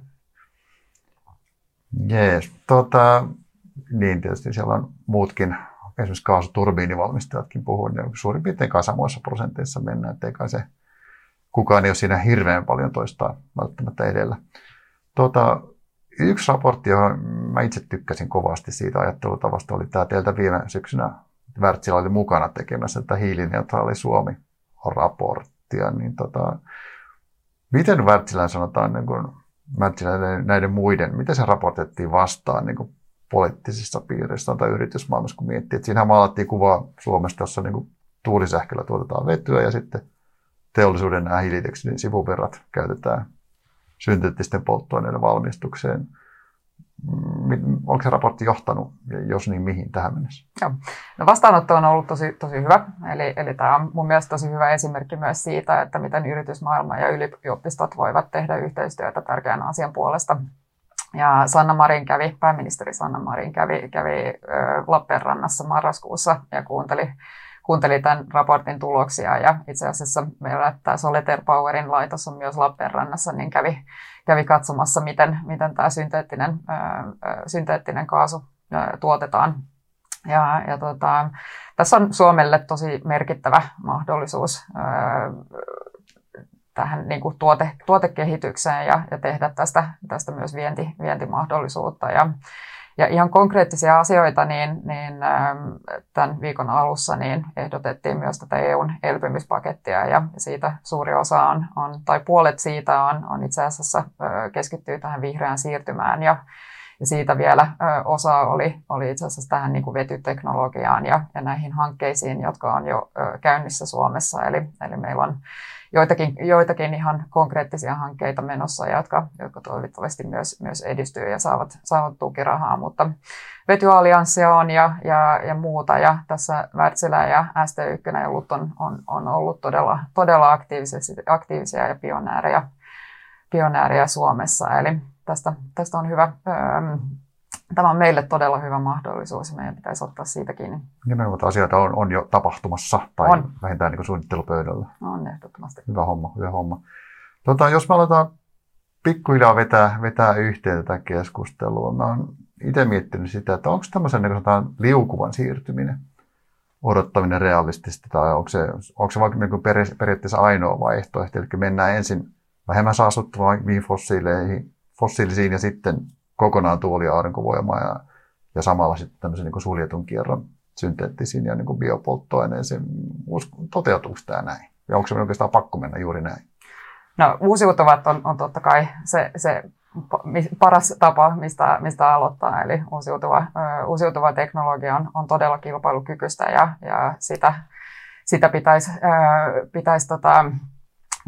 Jees. Tota, niin tietysti siellä on muutkin, esimerkiksi kaasuturbiinivalmistajatkin puhuu, niin suurin piirtein kai samoissa prosenteissa mennään, ettei kai se kukaan ei ole siinä hirveän paljon toistaa välttämättä edellä. Tota, yksi raportti, johon mä itse tykkäsin kovasti siitä ajattelutavasta, oli tämä teiltä viime syksynä Wärtsilä oli mukana tekemässä tätä hiilineutraali Suomi-raporttia. Niin tota, miten Wärtsilän sanotaan niin kun näiden muiden, miten se raportettiin vastaan niin kuin poliittisissa piireissä tai yritysmaailmassa, kun miettii, että siinähän maalattiin kuvaa Suomesta, jossa niin kuin tuulisähköllä tuotetaan vetyä ja sitten teollisuuden nämä hiilidioksidin sivuvirrat käytetään synteettisten polttoaineiden valmistukseen. Onko se raportti johtanut, jos niin mihin tähän mennessä? Joo. No vastaanotto on ollut tosi, tosi hyvä. Eli, eli tämä on mun mielestä tosi hyvä esimerkki myös siitä, että miten yritysmaailma ja yliopistot voivat tehdä yhteistyötä tärkeän asian puolesta. Ja Sanna Marin kävi, pääministeri Sanna Marin kävi, kävi Lappeenrannassa marraskuussa ja kuunteli, kuunteli tämän raportin tuloksia. Ja itse asiassa meillä tämä Soletair Powerin laitos on myös Lappeenrannassa, niin kävi Kävi katsomassa, miten, miten tämä synteettinen, ää, synteettinen kaasu ää, tuotetaan. Ja, ja tota, tässä on Suomelle tosi merkittävä mahdollisuus ää, tähän niin kuin tuote, tuotekehitykseen ja, ja tehdä tästä, tästä myös vienti, vientimahdollisuutta. Ja, ja ihan konkreettisia asioita, niin, niin ää, tämän viikon alussa niin ehdotettiin myös tätä E U:n elpymispakettia, ja siitä suuri osa on, on tai puolet siitä on, on itse asiassa ää, keskittyy tähän vihreään siirtymään, ja, ja siitä vielä ää, osa oli, oli itse asiassa tähän niin kuin vetyteknologiaan ja, ja näihin hankkeisiin, jotka on jo ää, käynnissä Suomessa, eli, eli meillä on Joitakin, joitakin ihan konkreettisia hankkeita menossa, jotka, jotka toivottavasti myös, myös edistyy ja saavat, saavat tukirahaa, mutta Vetyallianssia on ja, ja, ja muuta, ja tässä Wärtsilä ja S T yksi ja L U T on, on, on ollut todella, todella aktiivisia, aktiivisia ja pioneereja, pioneereja Suomessa, eli tästä, tästä on hyvä. Öö, Tämä on meille todella hyvä mahdollisuus ja meidän pitäisi ottaa siitä kiinni. Nimenomaan asioita on, on jo tapahtumassa tai on. Vähintään niin kuin suunnittelupöydällä. On ehdottomasti. Hyvä homma, hyvä homma. Tota, jos me aletaan pikkuhiljaa vetää, vetää yhteen tätä keskustelua, mä oon itse miettinyt sitä, että onko tämmöisen niin kuin liukuvan siirtyminen odottaminen realistisesti tai onko se, onko se vaikka niin kuin periaatteessa ainoa vaihtoehto, eli mennään ensin vähemmän saastuttaviin fossiilisiin ja sitten kokonaan tuuli- ja aurinkovoimaa ja, ja samalla sitten tämmöisen niin kuin suljetun kierron synteettisiin ja niin kuin biopolttoaineisiin. Toteutuuko tämä näin? Ja onko se oikeastaan pakko mennä juuri näin? No uusiutuvat on, on totta kai se, se paras tapa, mistä, mistä aloittaa. Eli uusiutuva, uusiutuva teknologia on, on todella kilpailukykyistä ja, ja sitä... sitä pitäisi, ää, pitäisi tota,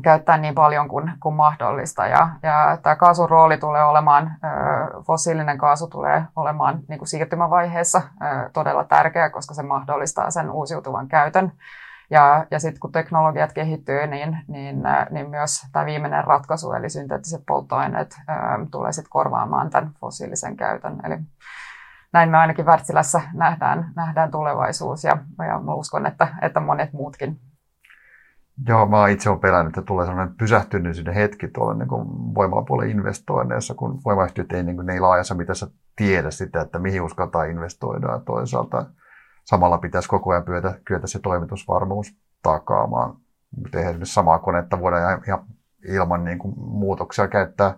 käyttää niin paljon kuin, kuin mahdollista. Ja, ja tämä kaasun rooli tulee olemaan, ää, fossiilinen kaasu tulee olemaan niin kuin siirtymävaiheessa ää, todella tärkeä, koska se mahdollistaa sen uusiutuvan käytön. Ja, ja sitten kun teknologiat kehittyy, niin, niin, niin myös tämä viimeinen ratkaisu, eli synteettiset polttoaineet, ää, tulee sitten korvaamaan tämän fossiilisen käytön. Eli näin me ainakin Wärtsilässä nähdään, nähdään tulevaisuus, ja, ja mä uskon, että, että monet muutkin. Joo, mä itse olen pelännyt, että tulee sellainen pysähtyneisyyden hetki tuolla niin voimalapuolen investoinneissa, kun voimayhtiöt ei, niin kuin, ne ei laajassa mitassa tiedä sitä, että mihin uskaltaan investoida, ja toisaalta samalla pitäisi koko ajan pyötä, kyetä se toimitusvarmuus takaamaan. Tehdään esimerkiksi samaa konetta, voidaan ihan ilman niin kuin, muutoksia käyttää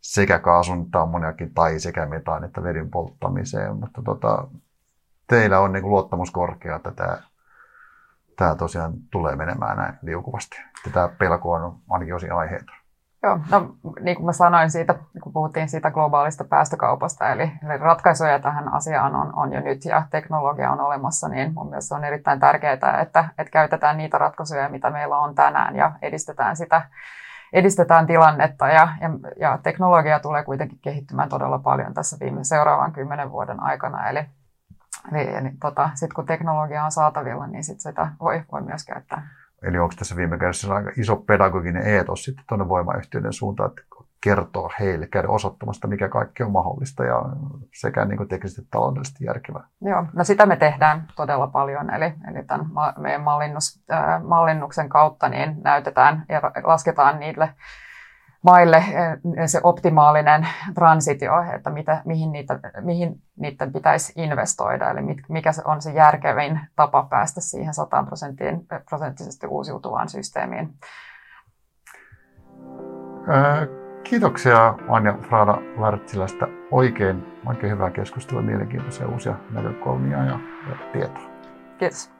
sekä kaasun tai ammoniakin tai sekä metaan että vedyn polttamiseen, mutta tota, teillä on niin kuin, luottamus korkea, että tämä, tämä tosiaan tulee menemään näin liukuvasti. Tämä pelko on ainakin osin aiheeton. Joo, no niin kuin mä sanoin siitä, kun puhuttiin siitä globaalista päästökaupasta, eli, eli ratkaisuja tähän asiaan on, on jo nyt ja teknologia on olemassa, niin mun mielestä on erittäin tärkeää, että, että käytetään niitä ratkaisuja, mitä meillä on tänään ja edistetään sitä, edistetään tilannetta ja, ja, ja teknologia tulee kuitenkin kehittymään todella paljon tässä viime seuraavan kymmenen vuoden aikana, eli, eli, eli tota, sitten kun teknologia on saatavilla, niin sit sitä voi, voi myös käyttää. Eli onko tässä viime kädessä aika iso pedagoginen eetos sitten tuonne voimayhtiöiden suuntaan, että kertoo heille, käydä osoittamasta, mikä kaikki on mahdollista ja sekä niin kuin teknisesti että taloudellisesti järkevää. Joo, no sitä me tehdään todella paljon, eli, eli tämän meidän mallinnus, äh, mallinnuksen kautta niin näytetään ja lasketaan niille maille se optimaalinen transitio, että mitä, mihin, niitä, mihin niiden pitäisi investoida, eli mikä on se järkevin tapa päästä siihen sata prosenttisesti uusiutuvaan systeemiin. Ää, kiitoksia Anja Fraade Wärtsilästä. Oikein, oikein hyvää keskustelua, mielenkiintoisia uusia näkökulmia ja, ja tietoa. Kiitos.